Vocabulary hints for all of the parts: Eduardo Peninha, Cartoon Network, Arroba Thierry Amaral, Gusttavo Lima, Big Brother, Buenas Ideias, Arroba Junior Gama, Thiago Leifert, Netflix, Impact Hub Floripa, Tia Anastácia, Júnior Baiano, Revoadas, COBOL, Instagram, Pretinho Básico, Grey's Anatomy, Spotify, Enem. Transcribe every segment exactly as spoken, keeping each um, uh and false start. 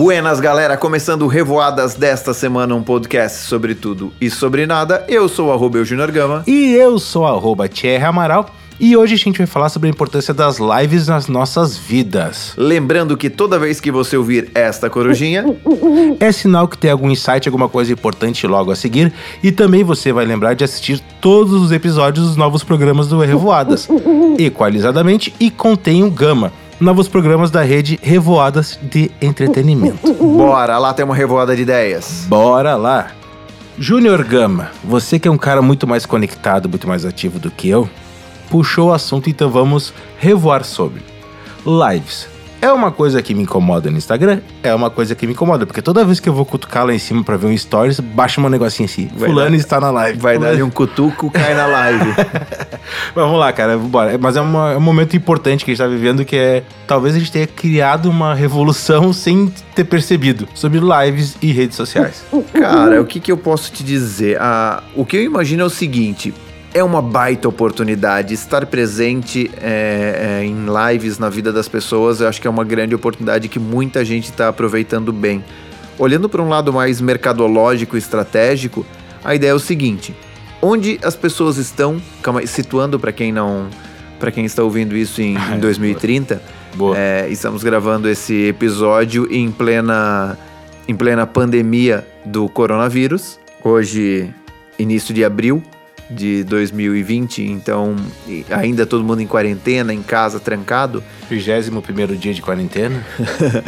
Buenas, galera, começando o Revoadas desta semana, um podcast sobre tudo e sobre nada. Eu sou o Arroba Junior Gama. E eu sou o Arroba Thierry Amaral. E hoje a gente vai falar sobre a importância das lives nas nossas vidas. Lembrando que toda vez que você ouvir esta corujinha, é sinal que tem algum insight, alguma coisa importante logo a seguir. E também você vai lembrar de assistir todos os episódios dos novos programas do Revoadas, equalizadamente e contém o Gama. Novos programas da rede Revoadas de entretenimento. Bora lá, tem uma revoada de ideias. Bora lá. Junior Gama, você que é um cara muito mais conectado, muito mais ativo do que eu, puxou o assunto, então vamos revoar sobre. Lives. É uma coisa que me incomoda no Instagram? É uma coisa que me incomoda, porque toda vez que eu vou cutucar lá em cima pra ver um stories, baixa um negocinho assim, vai fulano dar, está na live. Vai fulano. Dar ali um cutuco, cai na live. Vamos lá, cara, bora. Mas é, uma, é um momento importante que a gente tá vivendo, que é, talvez a gente tenha criado uma revolução sem ter percebido, sobre lives e redes sociais. Cara, o que que eu posso te dizer? Ah, o que eu imagino é o seguinte... É uma baita oportunidade. Estar presente é, é, em lives na vida das pessoas, eu acho que é uma grande oportunidade que muita gente está aproveitando bem. Olhando para um lado mais mercadológico e estratégico, a ideia é o seguinte: onde as pessoas estão, calma, situando para quem não, para quem está ouvindo isso em, em dois mil e trinta, boa. É, estamos gravando esse episódio em plena, em plena pandemia do coronavírus. Hoje, início de abril de dois mil e vinte, então ainda todo mundo em quarentena, em casa, trancado. vigésimo primeiro dia de quarentena,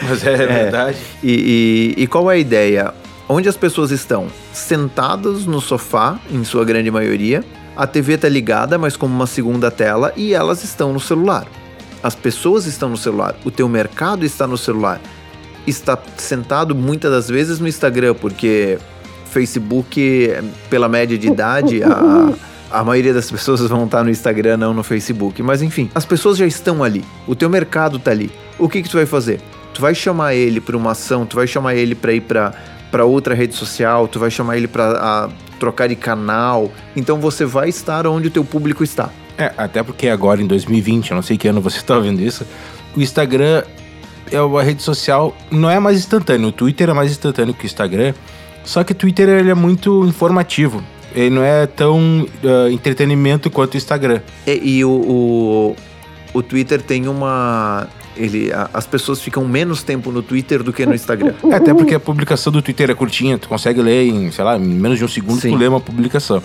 mas é, é verdade. E, e, e qual é a ideia? Onde as pessoas estão? Sentadas no sofá, em sua grande maioria, a T V está ligada, mas como uma segunda tela, e elas estão no celular. As pessoas estão no celular, o teu mercado está no celular. Está sentado muitas das vezes no Instagram, porque... Facebook, pela média de idade, a, a maioria das pessoas vão estar no Instagram, não no Facebook. Mas enfim, as pessoas já estão ali. O teu mercado tá ali. O que que tu vai fazer? Tu vai chamar ele para uma ação, tu vai chamar ele para ir para para outra rede social, tu vai chamar ele para trocar de canal. Então você vai estar onde o teu público está. É, até porque agora em dois mil e vinte, eu não sei que ano você está vendo isso, o Instagram é uma rede social, não é mais instantâneo. O Twitter é mais instantâneo que o Instagram. Só que o Twitter ele é muito informativo. Ele não é tão uh, entretenimento quanto o Instagram. E, e o, o, o Twitter tem uma... Ele, a, as pessoas ficam menos tempo no Twitter do que no Instagram. É, até porque a publicação do Twitter é curtinha. Tu consegue ler em, sei lá, em menos de um segundo. Sim. Tu lê uma publicação.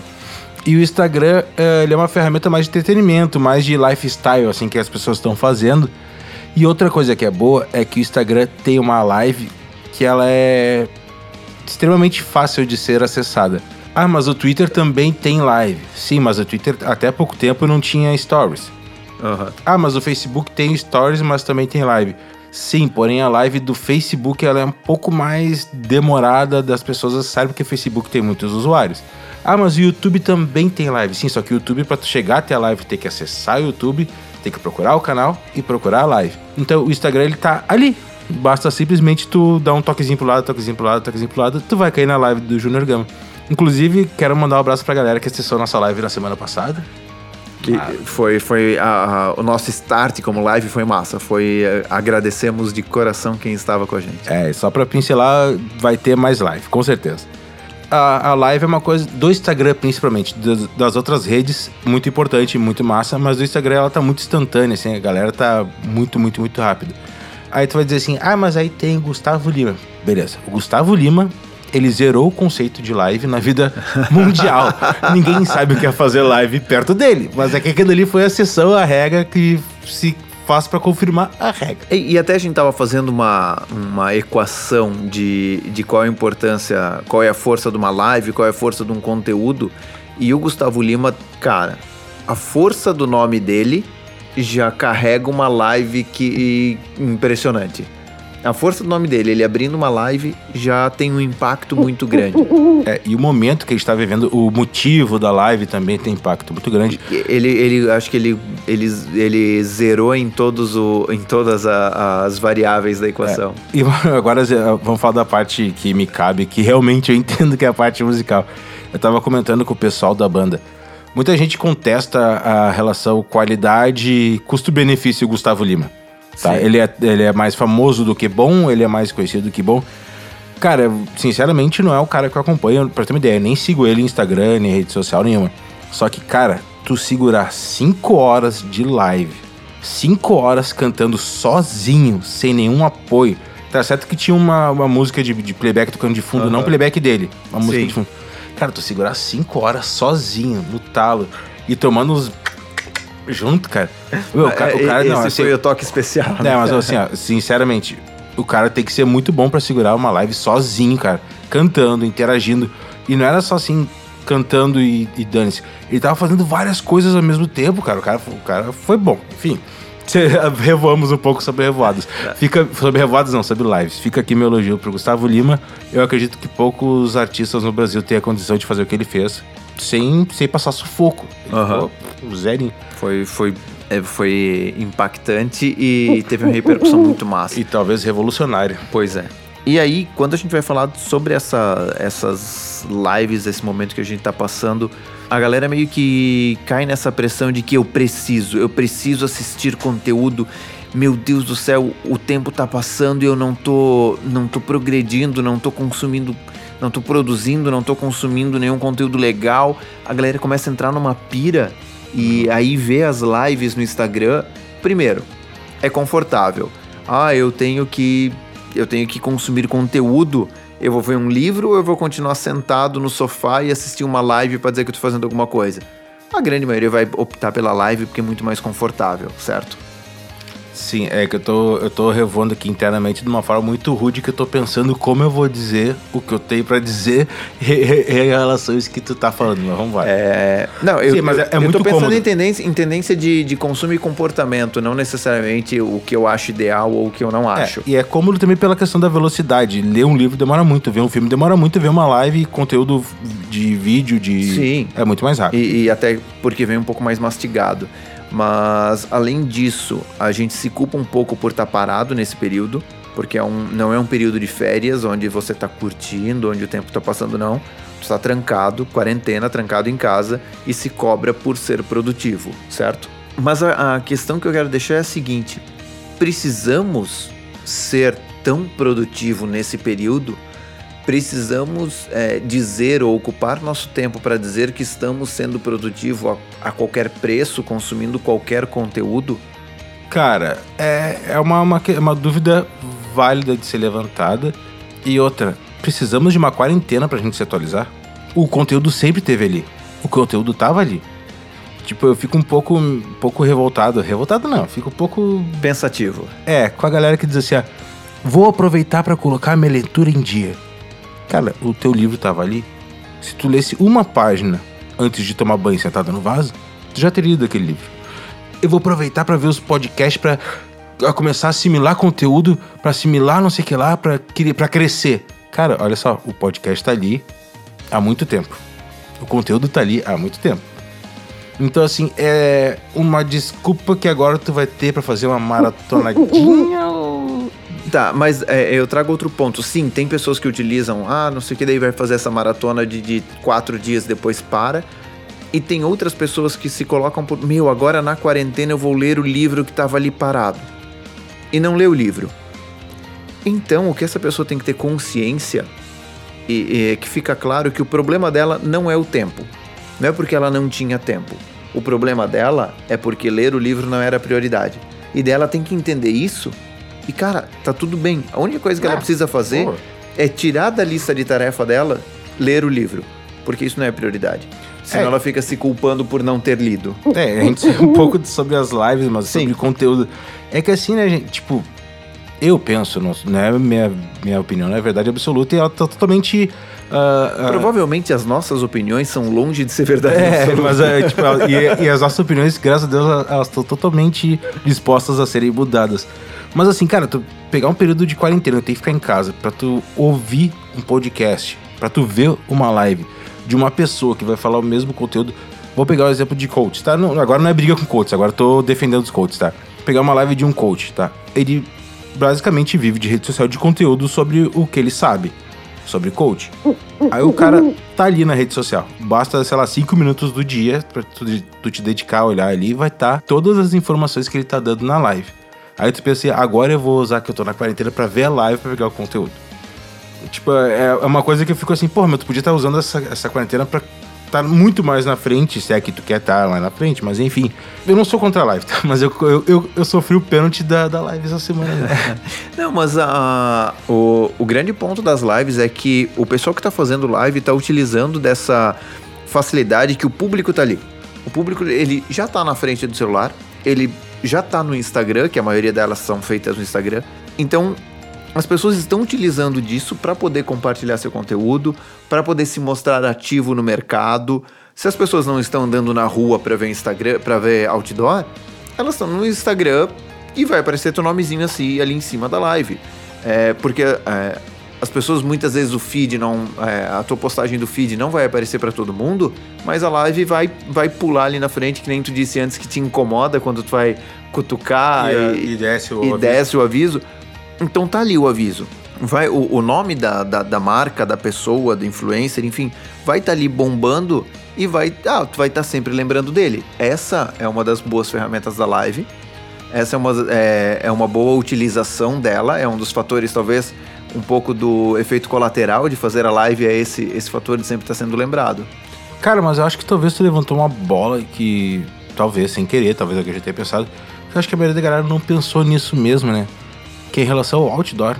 E o Instagram uh, ele é uma ferramenta mais de entretenimento, mais de lifestyle, assim, que as pessoas estão fazendo. E outra coisa que é boa é que o Instagram tem uma live que ela é... extremamente fácil de ser acessada. Ah, mas o Twitter também tem live. Sim, mas o Twitter até pouco tempo não tinha stories. Uhum. Ah, mas o Facebook tem stories, mas também tem live. Sim, porém a live do Facebook ela é um pouco mais demorada das pessoas acessarem, porque o Facebook tem muitos usuários. Ah, mas o YouTube também tem live. Sim, só que o YouTube, para tu chegar até a live, tem que acessar o YouTube, tem que procurar o canal e procurar a live. Então o Instagram ele tá ali. Basta simplesmente tu dar um toquezinho pro lado, toquezinho pro lado, toquezinho pro lado, tu vai cair na live do Junior Gama. Inclusive, quero mandar um abraço pra galera que acessou nossa live na semana passada. Que ah. Foi, foi a, a, o nosso start como live foi massa. Foi, a, agradecemos de coração quem estava com a gente. É, só pra pincelar, vai ter mais live, com certeza. A, a live é uma coisa do Instagram, principalmente, das, das outras redes, muito importante, muito massa, mas do Instagram ela tá muito instantânea, assim, a galera tá muito, muito, muito rápida. Aí tu vai dizer assim, ah, mas aí tem Gusttavo Lima. Beleza, o Gusttavo Lima, ele zerou o conceito de live na vida mundial. Ninguém sabe o que é fazer live perto dele. Mas é que aquilo ali foi a exceção, a regra que se faz pra confirmar a regra. E, e até a gente tava fazendo uma, uma equação de, de qual é a importância, qual é a força de uma live, qual é a força de um conteúdo. E o Gusttavo Lima, cara, a força do nome dele... já carrega uma live que impressionante. A força do nome dele, ele abrindo uma live, já tem um impacto muito grande. É, e o momento que ele está vivendo, o motivo da live também tem impacto muito grande. Ele, ele acho que ele, ele, ele zerou em, todos o, em todas a, as variáveis da equação. É, e agora vamos falar da parte que me cabe, que realmente eu entendo que é a parte musical. Eu estava comentando com o pessoal da banda. Muita gente contesta a relação qualidade, custo-benefício Gusttavo Lima. Tá? Ele, é, ele é mais famoso do que bom, ele é mais conhecido do que bom. Cara, sinceramente, não é o cara que eu acompanho, pra ter uma ideia. Eu nem sigo ele em Instagram, nem rede social nenhuma. Só que, cara, tu segurar cinco horas de live, cinco horas cantando sozinho, sem nenhum apoio. Tá certo que tinha uma, uma música de, de playback tocando de fundo, uhum. não playback dele, uma música Sim. de fundo. Cara, tu segurar cinco horas sozinho, no talo, e tomando uns... junto, cara. Meu, o cara, o cara Esse não, assim, foi o toque especial. Né, mas assim, ó, sinceramente, o cara tem que ser muito bom pra segurar uma live sozinho, cara. Cantando, interagindo. E não era só assim, cantando e, e dane-se. Ele tava fazendo várias coisas ao mesmo tempo, cara. O cara, o cara foi bom. Enfim... revoamos um pouco sobre Revoadas. Fica, sobre Revoadas não, sobre lives. Fica aqui meu elogio pro Gusttavo Lima. Eu acredito que poucos artistas no Brasil têm a condição de fazer o que ele fez sem, sem passar sufoco. Uhum. Ficou zerinho. Foi, foi, foi impactante e teve uma repercussão muito massa. E talvez revolucionária. Pois é. E aí, quando a gente vai falar sobre essa, essas lives, esse momento que a gente tá passando, a galera meio que cai nessa pressão de que eu preciso, eu preciso assistir conteúdo. Meu Deus do céu, o tempo tá passando e eu não tô, não tô progredindo, não tô consumindo, não tô produzindo, não tô consumindo nenhum conteúdo legal. A galera começa a entrar numa pira e aí vê as lives no Instagram. Primeiro, é confortável. Ah, eu tenho que... eu tenho que consumir conteúdo, eu vou ver um livro ou eu vou continuar sentado no sofá e assistir uma live pra dizer que eu tô fazendo alguma coisa? A grande maioria vai optar pela live porque é muito mais confortável, certo? Sim, é que eu tô, eu tô revoando aqui internamente de uma forma muito rude que eu tô pensando como eu vou dizer o que eu tenho pra dizer em relação a isso que tu tá falando, mas vamos lá. É... Não, eu, Sim, mas é, é eu muito tô pensando cômodo. em tendência, em tendência de, de consumo e comportamento, não necessariamente o que eu acho ideal ou o que eu não acho. É, e é cômodo também pela questão da velocidade. Ler um livro demora muito, ver um filme demora muito, ver uma live, conteúdo de vídeo, de... Sim. É muito mais rápido. E, e até porque vem um pouco mais mastigado. Mas, além disso, a gente se culpa um pouco por estar parado nesse período, porque é um, não é um período de férias onde você está curtindo, onde o tempo está passando, não. Tu está trancado, quarentena, trancado em casa e se cobra por ser produtivo, certo? Mas a, a questão que eu quero deixar é a seguinte: precisamos ser tão produtivo nesse período? Precisamos é, dizer ou ocupar nosso tempo para dizer que estamos sendo produtivos a, a qualquer preço, consumindo qualquer conteúdo? Cara, é, é uma, uma, uma dúvida válida de ser levantada. E outra, precisamos de uma quarentena para a gente se atualizar? O conteúdo sempre esteve ali. O conteúdo estava ali. Tipo, eu fico um pouco, um pouco revoltado. Revoltado não, fico um pouco... Pensativo. É, com a galera que diz assim, ah, vou aproveitar para colocar minha leitura em dia. Cara, o teu livro tava ali. Se tu lesse uma página antes de tomar banho sentado no vaso, tu já teria lido aquele livro. Eu vou aproveitar pra ver os podcasts, pra começar a assimilar conteúdo, pra assimilar não sei o que lá, pra, pra crescer. Cara, olha só, o podcast tá ali há muito tempo. O conteúdo tá ali há muito tempo. Então, assim, é uma desculpa que agora tu vai ter pra fazer uma maratonadinha. Tá, mas é, eu trago outro ponto. Sim, tem pessoas que utilizam, ah, não sei o que, daí vai fazer essa maratona de, de quatro dias, depois para. E tem outras pessoas que se colocam por, meu, agora na quarentena eu vou ler o livro que estava ali parado. E não lê o livro. Então, o que essa pessoa tem que ter consciência e, e, é que fica claro que o problema dela não é o tempo. Não é porque ela não tinha tempo. O problema dela é porque ler o livro não era a prioridade. E dela tem que entender isso. E, cara, tá tudo bem. A única coisa que ah, ela precisa fazer porra. é tirar da lista de tarefa dela, ler o livro. Porque isso não é prioridade. Senão é. ela fica se culpando por não ter lido. É, a gente sabe um pouco sobre as lives, mas Sim. sobre conteúdo. É que assim, né, gente? Tipo, eu penso, não, não é minha, minha opinião, não é verdade absoluta. E ela tá totalmente... Uh, uh... Provavelmente as nossas opiniões são longe de ser verdade é, absoluta. Mas, é, tipo, e, e as nossas opiniões, graças a Deus, elas estão totalmente dispostas a serem mudadas. Mas assim, cara, tu pegar um período de quarentena, tem que ficar em casa, pra tu ouvir um podcast, pra tu ver uma live de uma pessoa que vai falar o mesmo conteúdo. Vou pegar o exemplo de coach, tá? Não, agora não é briga com coaches, agora eu tô defendendo os coaches, tá? Vou pegar uma live de um coach, tá? Ele basicamente vive de rede social de conteúdo sobre o que ele sabe, sobre coach. Aí o cara tá ali na rede social. Basta, sei lá, cinco minutos do dia pra tu, tu te dedicar a olhar ali, vai estar todas as informações que ele tá dando na live. Aí tu pensa assim, agora eu vou usar que eu tô na quarentena pra ver a live, pra pegar o conteúdo. Tipo, é uma coisa que eu fico assim, pô, mas tu podia estar usando essa, essa quarentena pra estar muito mais na frente, se é que tu quer estar lá na frente, mas enfim. Eu não sou contra a live, tá? Mas eu, eu, eu, eu sofri o pênalti da, da live essa semana, né? Não, mas a, o, o grande ponto das lives é que o pessoal que tá fazendo live tá utilizando dessa facilidade que o público tá ali. O público, ele já tá na frente do celular, ele já tá no Instagram, que a maioria delas são feitas no Instagram. Então, as pessoas estão utilizando disso para poder compartilhar seu conteúdo, para poder se mostrar ativo no mercado. Se as pessoas não estão andando na rua para ver Instagram, para ver outdoor, elas estão no Instagram e vai aparecer teu nomezinho assim ali em cima da live. É, porque é, as pessoas muitas vezes o feed não, é, a tua postagem do feed não vai aparecer para todo mundo, mas a live vai, vai pular ali na frente, que nem tu disse antes, que te incomoda quando tu vai cutucar e, e, e, desce, o e desce o aviso. Então tá ali o aviso. Vai, o, o nome da, da, da marca, da pessoa, do influencer, enfim, vai estar tá ali bombando e vai ah, tu vai estar tá sempre lembrando dele. Essa é uma das boas ferramentas da live. Essa é uma, é, é uma boa utilização dela. É um dos fatores, talvez, um pouco do efeito colateral de fazer a live, é esse, esse fator de sempre estar tá sendo lembrado. Cara, mas eu acho que talvez tu levantou uma bola que, talvez, sem querer, talvez alguém já tenha pensado. Eu acho que a maioria da galera não pensou nisso mesmo, né? Que é em relação ao outdoor.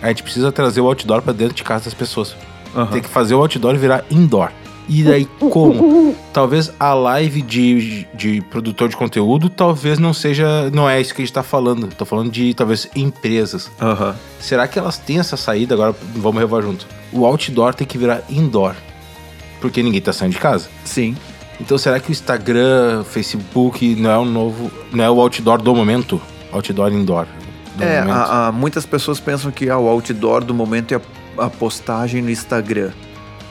A gente precisa trazer o outdoor pra dentro de casa das pessoas. Uhum. Tem que fazer o outdoor virar indoor. E daí como? Talvez a live de, de produtor de conteúdo talvez não seja... Não é isso que a gente tá falando. Tô falando de, talvez, empresas. Uhum. Será que elas têm essa saída? Agora vamos revoar junto. O outdoor tem que virar indoor. Porque ninguém tá saindo de casa. Sim. Então será que o Instagram, Facebook não é o novo... Não é o outdoor do momento? Outdoor indoor. É, a, a, muitas pessoas pensam que ah, o outdoor do momento é a, a postagem no Instagram.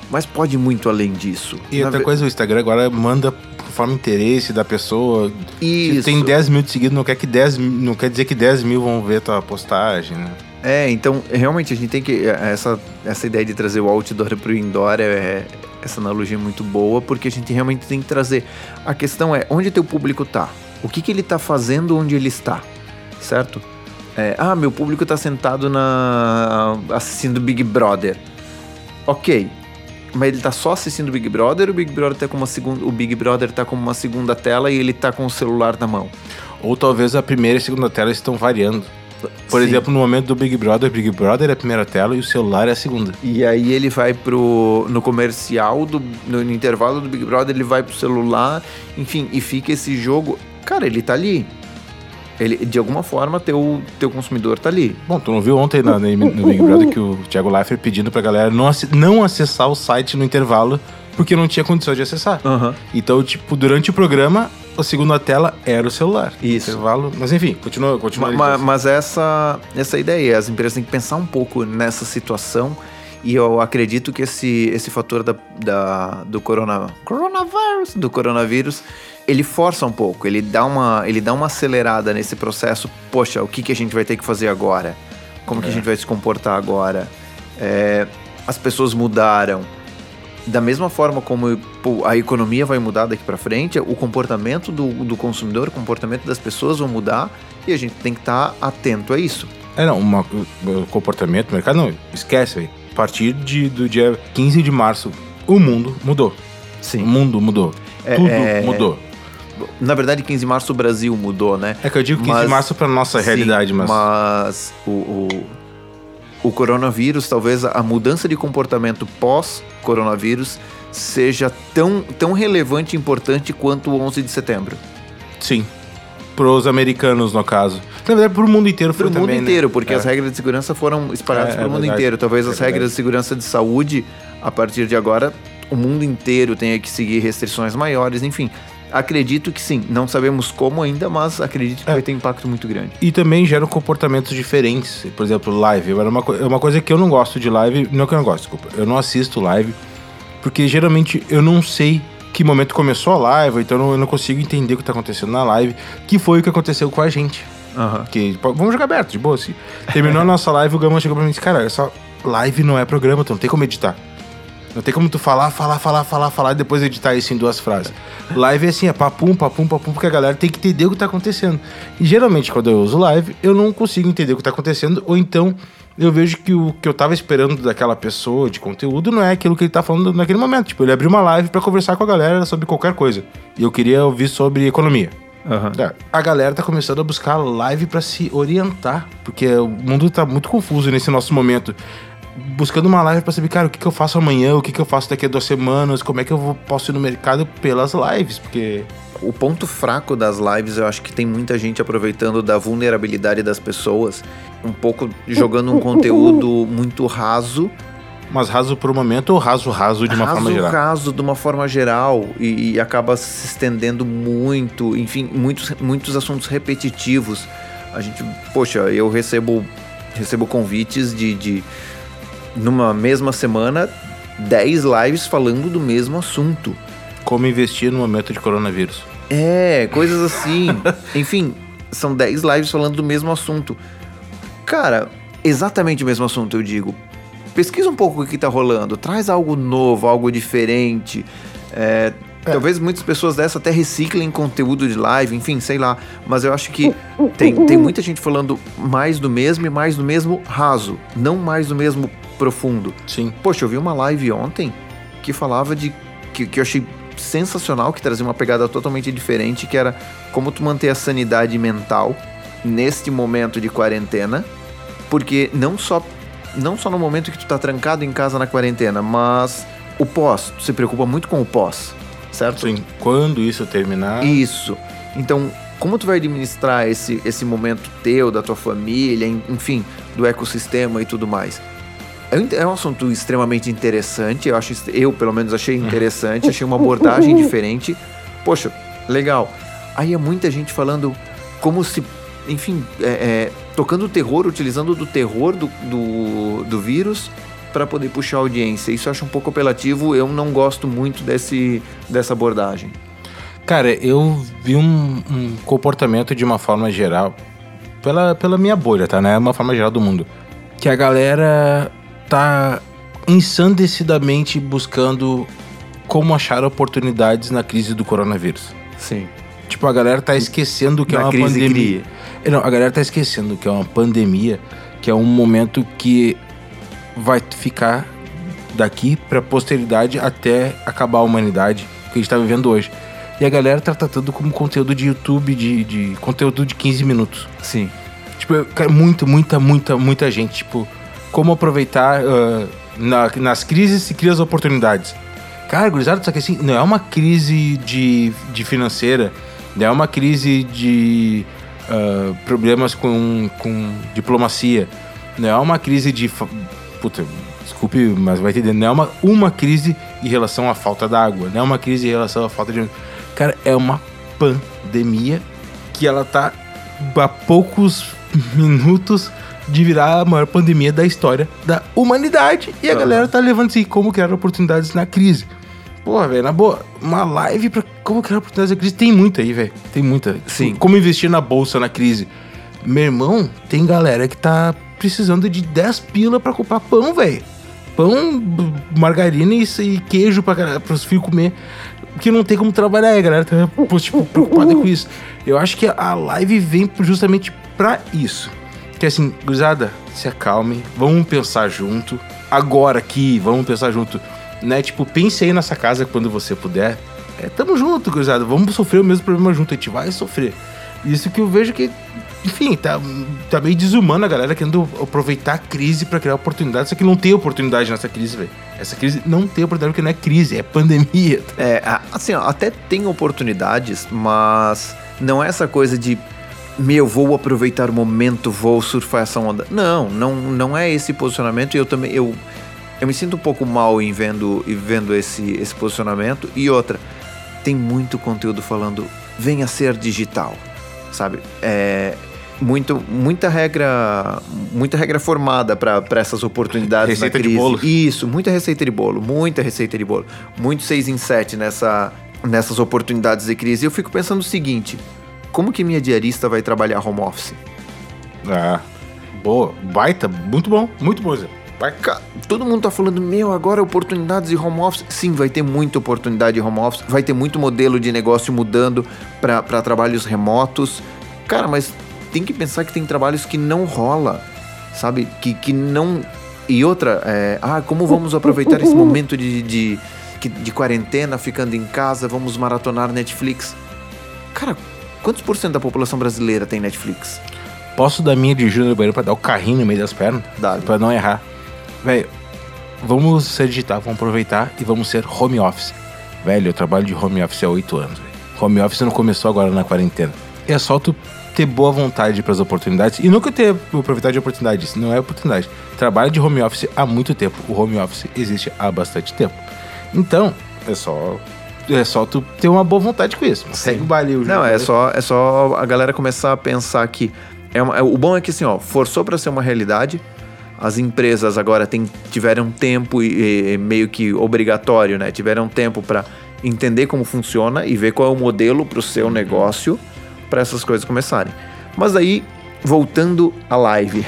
Mas pode muito além disso. E Na outra ve... coisa, o Instagram agora manda conforme interesse da pessoa. Isso. Se tem dez mil de seguido, não quer, que dez, não quer dizer que dez mil vão ver tua postagem, né? É, então, realmente, a gente tem que... Essa, essa ideia de trazer o outdoor pro indoor, é, essa analogia é muito boa, porque a gente realmente tem que trazer... A questão é, onde teu público tá? O que, que ele tá fazendo onde ele está? Certo? É, ah, meu público tá sentado na... assistindo Big Brother. Ok, mas ele tá só assistindo Big Brother, ou o Big Brother tá com uma segunda, o Big Brother tá com uma segunda tela e ele tá com o celular na mão? Ou talvez a primeira e a segunda tela estão variando. Por Sim. exemplo, no momento do Big Brother, Big Brother é a primeira tela e o celular é a segunda. E aí ele vai pro... no comercial, do, no, no intervalo do Big Brother, ele vai pro celular, enfim, e fica esse jogo. Cara, ele tá ali. Ele, de alguma forma, teu, teu consumidor tá ali. Bom, tu não viu ontem na, na, no Big Brother que o Thiago Leifert pedindo pra galera não, não acessar o site no intervalo porque não tinha condição de acessar. Uhum. Então, tipo, durante o programa, a segunda tela era o celular. Isso. Intervalo, mas enfim, continua. continua ma, ma, mas essa, essa ideia, as empresas têm que pensar um pouco nessa situação. E eu acredito que esse, esse fator da, da, do corona, coronavírus, do coronavírus, ele força um pouco, ele dá uma, ele dá uma acelerada nesse processo. Poxa, o que, que a gente vai ter que fazer agora? Como é. que a gente vai se comportar agora? É, as pessoas mudaram. Da mesma forma como a economia vai mudar daqui para frente, o comportamento do, do consumidor, o comportamento das pessoas vão mudar e a gente tem que estar atento a isso. É, não, uma, o comportamento do mercado, não, esquece aí. A partir de, do dia quinze de março, o mundo mudou. Sim. O mundo mudou. É, Tudo é... mudou. Na verdade, quinze de março o Brasil mudou, né? É que eu digo quinze mas, de março para nossa sim, realidade, mas... Mas o, o, o coronavírus, talvez a mudança de comportamento pós-coronavírus seja tão, tão relevante e importante quanto o onze de setembro. Sim. Pros americanos, no caso. Na verdade, pro mundo inteiro foi pro também, Pro mundo inteiro, né? porque é. as regras de segurança foram espalhadas é, pro é mundo verdade. inteiro. Talvez é as verdade. regras de segurança de saúde, a partir de agora, o mundo inteiro tenha que seguir restrições maiores, enfim. Acredito que sim. Não sabemos como ainda, mas acredito que é. vai ter impacto muito grande. E também geram comportamentos diferentes. Por exemplo, live. É uma, co- uma coisa que eu não gosto de live. Não que eu não gosto, desculpa. Eu não assisto live, porque geralmente eu não sei... que momento começou a live, então eu não consigo entender o que tá acontecendo na live, que foi o que aconteceu com a gente. Uhum. Que, vamos jogar aberto, de boa. Assim. Terminou a nossa live, o Gama chegou pra mim e disse, cara, essa live não é programa, então não tem como editar. Não tem como tu falar, falar, falar, falar, falar e depois editar isso em duas frases. Live é assim, é papum, papum, papum, porque a galera tem que entender o que tá acontecendo. E geralmente quando eu uso live, eu não consigo entender o que tá acontecendo, ou então eu vejo que o que eu tava esperando daquela pessoa de conteúdo não é aquilo que ele tá falando naquele momento. Tipo, ele abriu uma live pra conversar com a galera sobre qualquer coisa. E eu queria ouvir sobre economia. Uhum. A galera tá começando a buscar live pra se orientar, porque o mundo tá muito confuso nesse nosso momento. Buscando uma live pra saber, cara, o que, que eu faço amanhã, o que, que eu faço daqui a duas semanas, como é que eu vou, posso ir no mercado pelas lives, porque... O ponto fraco das lives, eu acho que tem muita gente aproveitando da vulnerabilidade das pessoas, um pouco jogando um conteúdo muito raso. Mas raso por um momento ou raso, raso de uma raso, forma geral? Raso, de uma forma geral e, e acaba se estendendo muito, enfim, muitos, muitos assuntos repetitivos. A gente, poxa, eu recebo, recebo convites de... de numa mesma semana, dez lives falando do mesmo assunto. Como investir no momento de coronavírus. É, coisas assim. Enfim, são dez lives falando do mesmo assunto. Cara, exatamente o mesmo assunto, eu digo. Pesquisa um pouco o que tá rolando. Traz algo novo, algo diferente. É, é. Talvez muitas pessoas dessa até reciclem conteúdo de live, enfim, sei lá. Mas eu acho que tem, tem muita gente falando mais do mesmo e mais do mesmo raso. Não mais do mesmo... profundo. Sim. Poxa, eu vi uma live ontem que falava de... Que, que eu achei sensacional, que trazia uma pegada totalmente diferente, que era como tu manter a sanidade mental neste momento de quarentena, porque não só, não só no momento que tu tá trancado em casa na quarentena, mas o pós. Tu se preocupa muito com o pós, certo? Sim. Quando isso terminar... Isso. Então... Como tu vai administrar esse, esse momento teu, da tua família, enfim, do ecossistema e tudo mais? É um assunto extremamente interessante, eu, acho, eu pelo menos achei interessante, achei uma abordagem diferente. Poxa, legal. Aí é muita gente falando como se, enfim, é, é, tocando o terror, utilizando do terror do, do, do vírus para poder puxar a audiência. Isso eu acho um pouco apelativo, eu não gosto muito desse, dessa abordagem. Cara, eu vi um, um comportamento de uma forma geral, pela, pela minha bolha, tá, né? Uma forma geral do mundo. Que a galera... tá ensandecidamente buscando como achar oportunidades na crise do coronavírus. Sim. Tipo, a galera tá esquecendo que na é uma crise pandemia. Cria. Não, a galera tá esquecendo que é uma pandemia, que é um momento que vai ficar daqui pra posteridade até acabar a humanidade que a gente tá vivendo hoje. E a galera tá tratando como conteúdo de YouTube, de, de conteúdo de quinze minutos. Sim. Tipo, cara, muito, muita, muita, muita gente, tipo... Como aproveitar uh, na, nas crises se cria as oportunidades. Cara, gurizada, só que assim, não é uma crise de, de financeira, não é uma crise de uh, problemas com, com diplomacia, não é uma crise de... Puta, desculpe, mas vai entender. Não é uma, uma crise em relação à falta d'água, não é uma crise em relação à falta de... Cara, é uma pandemia que ela tá a poucos minutos... de virar a maior pandemia da história da humanidade. E a uhum. galera tá levando assim, como criar oportunidades na crise. Porra, velho, na boa, uma live pra como criar oportunidades na crise, tem muita aí, velho. Tem muita. Sim. Como investir na bolsa na crise. Meu irmão, tem galera que tá precisando de dez pila pra comprar pão, velho. Pão, margarina e, e queijo pra, pra os filhos comer. Que não tem como trabalhar, a galera tá tipo, preocupada com isso. Eu acho que a live vem justamente pra isso. Que assim, gurizada, se acalme, vamos pensar junto, agora aqui, vamos pensar junto, né, tipo, pense aí nessa casa quando você puder, é, tamo junto, gurizada, vamos sofrer o mesmo problema junto, a gente vai sofrer, isso que eu vejo que, enfim, tá, tá meio desumano a galera querendo aproveitar a crise pra criar oportunidade, só que não tem oportunidade nessa crise, velho, essa crise não tem oportunidade porque não é crise, é pandemia. É, assim, ó, até tem oportunidades, mas não é essa coisa de meu, vou aproveitar o momento, vou surfar essa onda. Não, não, não é esse posicionamento. E eu também, eu, eu me sinto um pouco mal em vendo, em vendo esse, esse posicionamento. E outra, tem muito conteúdo falando, venha ser digital, sabe? É, muito, muita regra, muita regra formada para essas oportunidades. Receita na crise. De bolo. Isso, muita receita de bolo, muita receita de bolo. Muito seis em sete nessa, nessas oportunidades de crise. E eu fico pensando o seguinte... Como que minha diarista vai trabalhar home office? Ah, boa, baita, muito bom, muito bom, Zé. Todo mundo tá falando, meu, agora oportunidades de home office. Sim, vai ter muita oportunidade de home office, vai ter muito modelo de negócio mudando para trabalhos remotos. Cara, mas tem que pensar que tem trabalhos que não rola, sabe? Que, que não... E outra, é, ah, como vamos aproveitar esse momento de, de, de, de quarentena, ficando em casa, vamos maratonar Netflix. Cara, quantos por cento da população brasileira tem Netflix? Posso dar minha de Júnior Baiano pra dar o carrinho no meio das pernas? Dá. Pra não errar. Velho, vamos ser digital, vamos aproveitar e vamos ser home office. Velho, eu trabalho de home office há oito anos. Véio. Home office não começou agora na quarentena. É só tu ter boa vontade para as oportunidades e nunca ter aproveitar de oportunidades. Não é oportunidade. Trabalho de home office há muito tempo. O home office existe há bastante tempo. Então, é só... É só tu ter uma boa vontade com isso. Segue o baile. Não, é só, é só a galera começar a pensar que... É uma, é, o bom é que assim, ó, forçou para ser uma realidade. As empresas agora tem, tiveram tempo e, e meio que obrigatório, né? Tiveram tempo para entender como funciona e ver qual é o modelo para o seu negócio, para essas coisas começarem. Mas aí, voltando à live.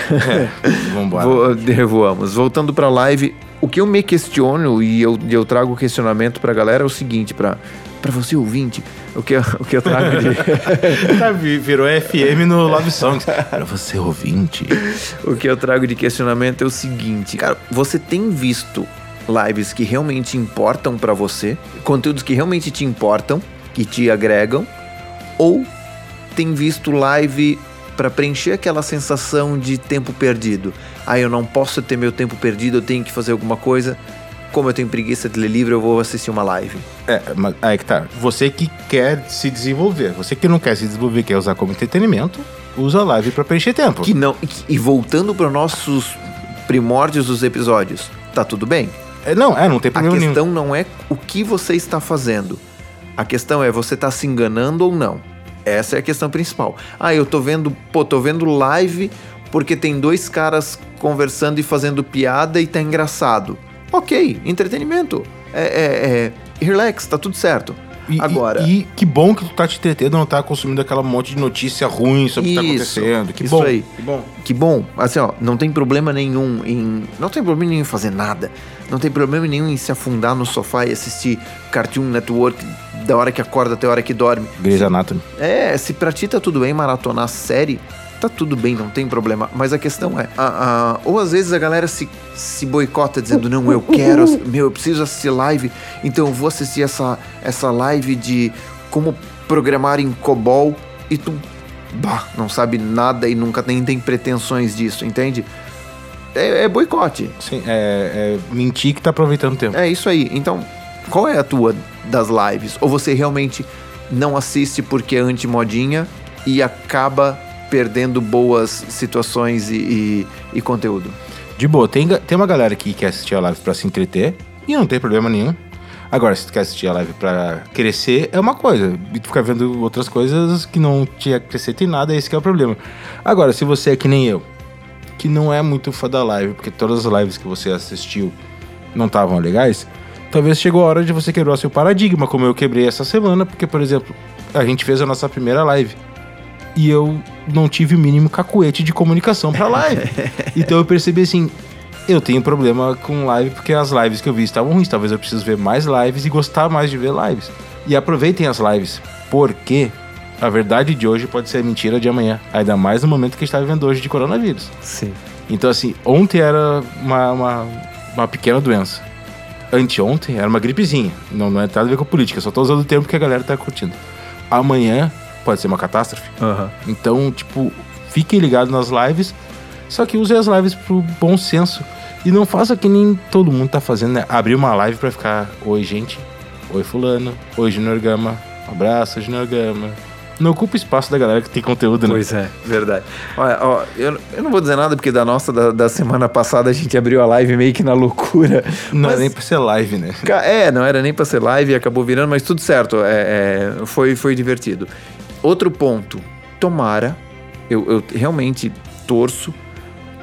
Vamos embora. Revoamos. Voltando para a live... O que eu me questiono e eu, eu trago questionamento pra galera é o seguinte, pra, pra você ouvinte, o que, o que eu trago de... Virou F M no Love Songs. Pra você ouvinte. O que eu trago de questionamento é o seguinte, cara, você tem visto lives que realmente importam pra você, conteúdos que realmente te importam, que te agregam, ou tem visto live... para preencher aquela sensação de tempo perdido. Ah, eu não posso ter meu tempo perdido, eu tenho que fazer alguma coisa. Como eu tenho preguiça de ler livro, eu vou assistir uma live. É, mas aí que tá. Você que quer se desenvolver, você que não quer se desenvolver, quer usar como entretenimento, usa a live para preencher tempo. Que não, e voltando para os nossos primórdios dos episódios, tá tudo bem? É, não, é, não tem problema nenhum. A questão não é o que você está fazendo. A questão é você tá se enganando ou não. Essa é a questão principal. Ah, eu tô vendo, pô, tô vendo live porque tem dois caras conversando e fazendo piada e tá engraçado. Ok, entretenimento. É, é, é relax, tá tudo certo. E, agora. E, e que bom que tu tá te entretendo, não tá consumindo aquela monte de notícia ruim sobre o que tá acontecendo. Que isso bom. Aí. Que bom. Que bom. Assim, ó, não tem problema nenhum em. Não tem problema nenhum em fazer nada. Não tem problema nenhum em se afundar no sofá e assistir Cartoon Network da hora que acorda até a hora que dorme. Grey's Anatomy. É, se pra ti tá tudo bem maratonar série, tá tudo bem, não tem problema. Mas a questão é, a, a, ou às vezes a galera se, se boicota dizendo, não, eu quero, meu, eu preciso assistir live, então eu vou assistir essa, essa live de como programar em COBOL e tu bah, não sabe nada e nunca nem tem pretensões disso, entende? É, é boicote. Sim, é, é mentir que tá aproveitando o tempo. É isso aí, então... Qual é a tua das lives? Ou você realmente não assiste porque é anti-modinha e acaba perdendo boas situações e, e, e conteúdo? De boa, tem, tem uma galera que quer assistir a live pra se entreter e não tem problema nenhum. Agora, se tu quer assistir a live pra crescer, é uma coisa. E tu ficar vendo outras coisas que não te acrescentem nada, esse que é o problema. Agora, se você é que nem eu, que não é muito fã da live, porque todas as lives que você assistiu não estavam legais... Talvez chegou a hora de você quebrar seu paradigma, como eu quebrei essa semana, porque, por exemplo, a gente fez a nossa primeira live e eu não tive o mínimo cacuete de comunicação pra live. Então eu percebi assim, eu tenho problema com live porque as lives que eu vi estavam ruins. Talvez eu precise ver mais lives e gostar mais de ver lives. E aproveitem as lives, porque a verdade de hoje pode ser a mentira de amanhã. Ainda mais no momento que a gente tá vivendo hoje de coronavírus. Sim. Então assim, ontem era uma, uma, uma pequena doença. Anteontem era uma gripezinha. Não, não é nada a ver com política, só tô usando o tempo que a galera tá curtindo. Amanhã pode ser uma catástrofe. Uhum. Então, tipo, fiquem ligados nas lives, só que usem as lives pro bom senso. E não faça que nem todo mundo tá fazendo, né? Abrir uma live pra ficar, oi gente, oi fulano, oi Junior Gama, um abraço Junior Gama. Não ocupa espaço da galera que tem conteúdo, né? Pois é, verdade. Olha, ó, eu, eu não vou dizer nada, porque da nossa, da, da semana passada, a gente abriu a live meio que na loucura. Não mas... era nem pra ser live, né? É, não era nem pra ser live e acabou virando, mas tudo certo, é, é, foi, foi divertido. Outro ponto, tomara, eu, eu realmente torço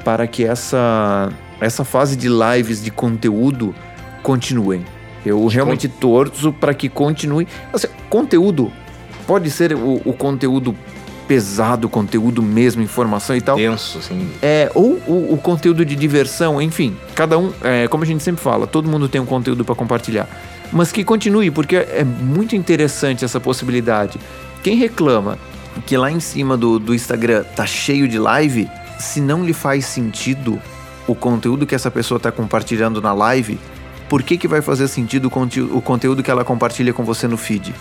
para que essa, essa fase de lives de conteúdo continuem. Eu de realmente con... torço para que continue. Assim, conteúdo... Pode ser o, o conteúdo pesado, conteúdo mesmo, informação e tal. Denso, sim. É, ou o, o conteúdo de diversão, enfim. Cada um, é, como a gente sempre fala, todo mundo tem um conteúdo para compartilhar. Mas que continue, porque é muito interessante essa possibilidade. Quem reclama que lá em cima do, do Instagram tá cheio de live, se não lhe faz sentido o conteúdo que essa pessoa tá compartilhando na live, por que que vai fazer sentido o, conte- o conteúdo que ela compartilha com você no feed?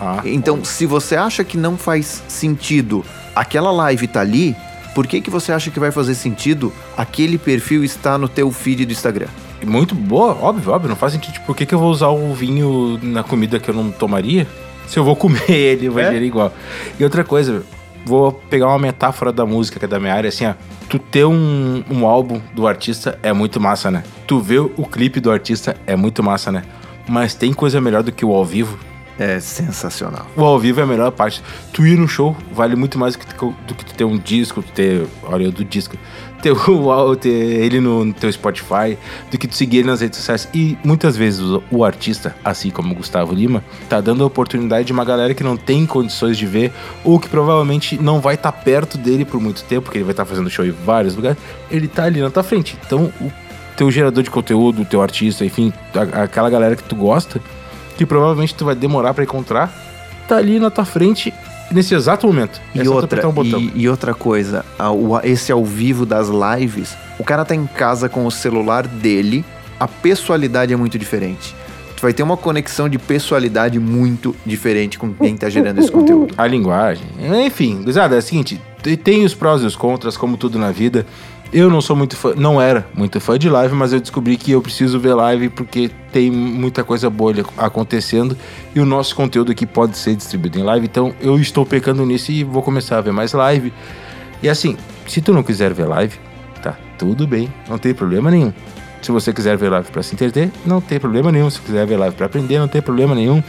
Ah, então, bom. Se você acha que não faz sentido aquela live tá ali, por que que você acha que vai fazer sentido aquele perfil estar no teu feed do Instagram? Muito boa, óbvio, óbvio, não faz sentido. Por que que eu vou usar o vinho na comida que eu não tomaria? Se eu vou comer ele, vai gerar igual. E outra coisa, vou pegar uma metáfora da música, que é da minha área, assim, ó. Tu ter um, um álbum do artista é muito massa, né? Tu ver o clipe do artista é muito massa, né? Mas tem coisa melhor do que o ao vivo? É sensacional. O ao vivo é a melhor parte. Tu ir no show vale muito mais do que tu, do que tu ter um disco, tu ter... Olha, do disco. Ter, o, ter ele no, no teu Spotify, do que tu seguir ele nas redes sociais. E muitas vezes o, o artista, assim como o Gusttavo Lima, tá dando a oportunidade de uma galera que não tem condições de ver, ou que provavelmente não vai estar tá perto dele por muito tempo, porque ele vai estar tá fazendo show em vários lugares. Ele tá ali na tua frente. Então, o teu gerador de conteúdo, o teu artista, enfim, a, aquela galera que tu gosta, que provavelmente tu vai demorar pra encontrar, tá ali na tua frente nesse exato momento. E, é outra, um e, e outra coisa, a, o, esse ao vivo das lives, o cara tá em casa com o celular dele, a pessoalidade é muito diferente. Tu vai ter uma conexão de pessoalidade muito diferente com quem tá gerando esse conteúdo. A linguagem, enfim, gurizada, é o seguinte, tem os prós e os contras, como tudo na vida. Eu não sou muito fã, não era muito fã de live, mas eu descobri que eu preciso ver live porque tem muita coisa boa acontecendo e o nosso conteúdo aqui pode ser distribuído em live, então eu estou pecando nisso e vou começar a ver mais live. E assim, se tu não quiser ver live, tá tudo bem, não tem problema nenhum. Se você quiser ver live para se entreter, não tem problema nenhum. Se quiser ver live para aprender, não tem problema nenhum.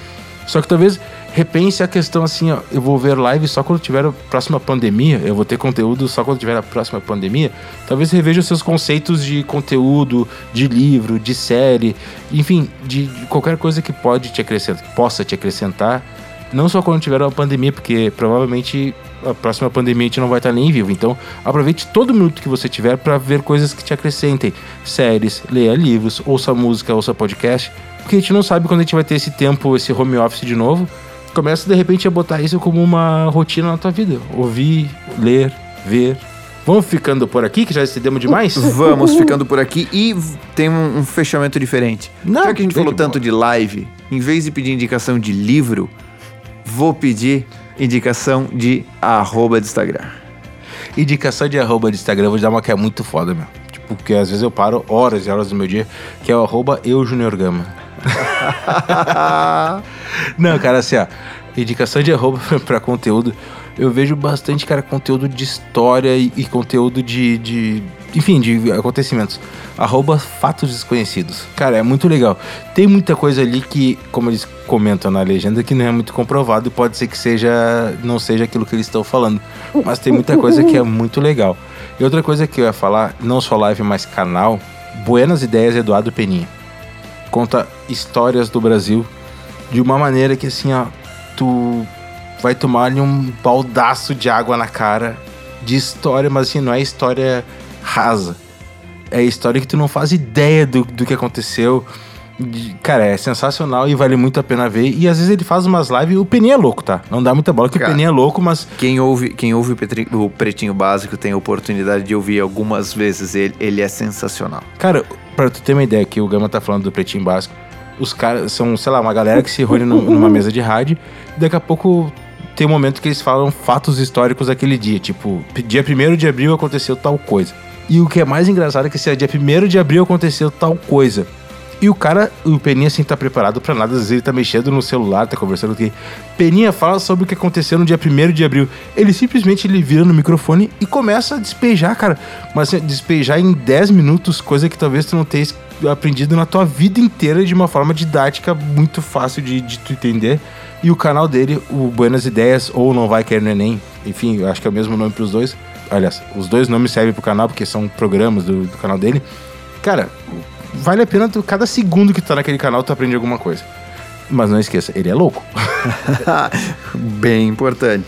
Só que talvez repense a questão assim, ó, eu vou ver live só quando tiver a próxima pandemia, eu vou ter conteúdo só quando tiver a próxima pandemia. Talvez reveja os seus conceitos de conteúdo, de livro, de série, enfim, de, de qualquer coisa que pode te acrescentar, possa te acrescentar, não só quando tiver uma pandemia, porque provavelmente a próxima pandemia a gente não vai estar nem vivo. Então, aproveite todo minuto que você tiver para ver coisas que te acrescentem. Séries, leia livros, ouça música, ouça podcast. Porque a gente não sabe quando a gente vai ter esse tempo, esse home office de novo. Começa, de repente, a botar isso como uma rotina na tua vida. Ouvir, ler, ver. Vamos ficando por aqui, que já excedemos demais? Vamos ficando por aqui e tem um, um fechamento diferente. Não, já que a gente falou tanto de live, em vez de pedir indicação de livro, vou pedir indicação de arroba de Instagram. Indicação de arroba de Instagram, vou te dar uma que é muito foda, meu. Tipo, porque às vezes eu paro horas e horas do meu dia, que é o arroba eu Junior Gama. Não, cara, assim, ó, indicação de arroba pra conteúdo. Eu vejo bastante, cara, conteúdo de história e, e conteúdo de, de... Enfim, de acontecimentos. Arroba fatos desconhecidos. Cara, é muito legal. Tem muita coisa ali que, como eles comentam na legenda, que não é muito comprovado. Pode ser que seja, não seja aquilo que eles estão falando. Mas tem muita coisa que é muito legal. E outra coisa que eu ia falar, não só live, mas canal. Buenas Ideias, Eduardo Peninha. Conta histórias do Brasil de uma maneira que, assim, ó, tu vai tomar ali um baldaço de água na cara de história, mas, assim, não é história rasa. É história que tu não faz ideia do, do que aconteceu. De, cara, é sensacional e vale muito a pena ver. E, às vezes, ele faz umas lives... O Peninha é louco, tá? Não dá muita bola, que cara, o Peninha é louco, mas... Quem ouve, quem ouve o, Petri, o Pretinho Básico tem a oportunidade de ouvir algumas vezes. Ele, ele é sensacional. Cara, pra tu ter uma ideia que o Gama tá falando do Pretinho Básico, os caras são, sei lá, uma galera que se reúne numa mesa de rádio e daqui a pouco tem um momento que eles falam fatos históricos daquele dia. Tipo, dia primeiro de abril aconteceu tal coisa. E o que é mais engraçado é que se é dia primeiro de abril aconteceu tal coisa. E o cara, o Peninha, assim, tá preparado pra nada. Às vezes ele tá mexendo no celular, tá conversando aqui. Peninha fala sobre o que aconteceu no dia primeiro de abril. Ele simplesmente ele vira no microfone e começa a despejar, cara. Mas assim, despejar em dez minutos, coisa que talvez tu não tenha aprendido na tua vida inteira de uma forma didática muito fácil de, de tu entender. E o canal dele, o Buenas Ideias, ou Não Vai Cair no Enem. Enfim, acho que é o mesmo nome pros dois. Aliás, os dois nomes servem pro canal, porque são programas do, do canal dele. Cara... Vale a pena, tu, cada segundo que tu tá naquele canal tu aprende alguma coisa. Mas não esqueça, ele é louco. Bem importante.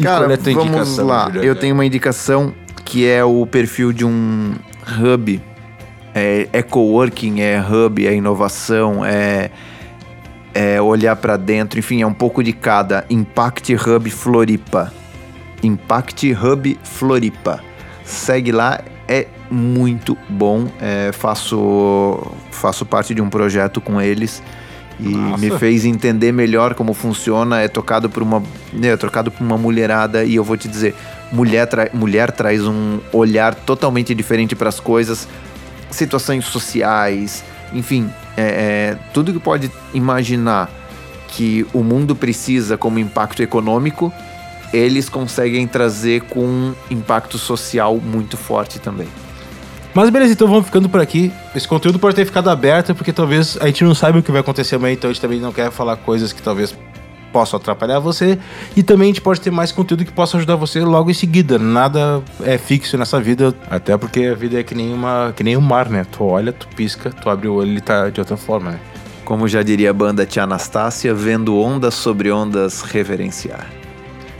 E cara, qual é a tua vamos indicação, lá. Juliana? Eu tenho uma indicação que é o perfil de um hub. É, é coworking, é hub, é inovação, é, é olhar pra dentro. Enfim, é um pouco de cada. Impact Hub Floripa. Impact Hub Floripa. Segue lá, é muito bom. É, faço, faço parte de um projeto com eles. E Nossa. me fez entender melhor como funciona. É tocado por uma, é tocado por uma mulherada. E eu vou te dizer, mulher, tra- mulher traz um olhar totalmente diferente para as coisas. Situações sociais, enfim, é, é, tudo que pode imaginar que o mundo precisa como impacto econômico, eles conseguem trazer com um impacto social muito forte também. Mas beleza, então vamos ficando por aqui. Esse conteúdo pode ter ficado aberto, porque talvez a gente não saiba o que vai acontecer amanhã, então a gente também não quer falar coisas que talvez possam atrapalhar você. E também a gente pode ter mais conteúdo que possa ajudar você logo em seguida. Nada é fixo nessa vida, até porque a vida é que nem, uma, que nem um mar, né? Tu olha, tu pisca, tu abre o olho e ele tá de outra forma, né? Como já diria a banda Tia Anastácia, vendo ondas sobre ondas reverenciar.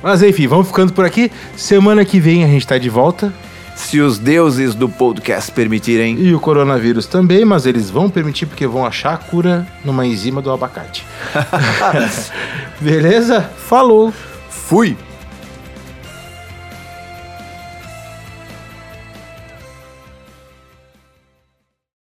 Mas enfim, vamos ficando por aqui. Semana que vem a gente tá de volta. Se os deuses do podcast permitirem. E o coronavírus também, mas eles vão permitir porque vão achar a cura numa enzima do abacate. Beleza? Falou! Fui!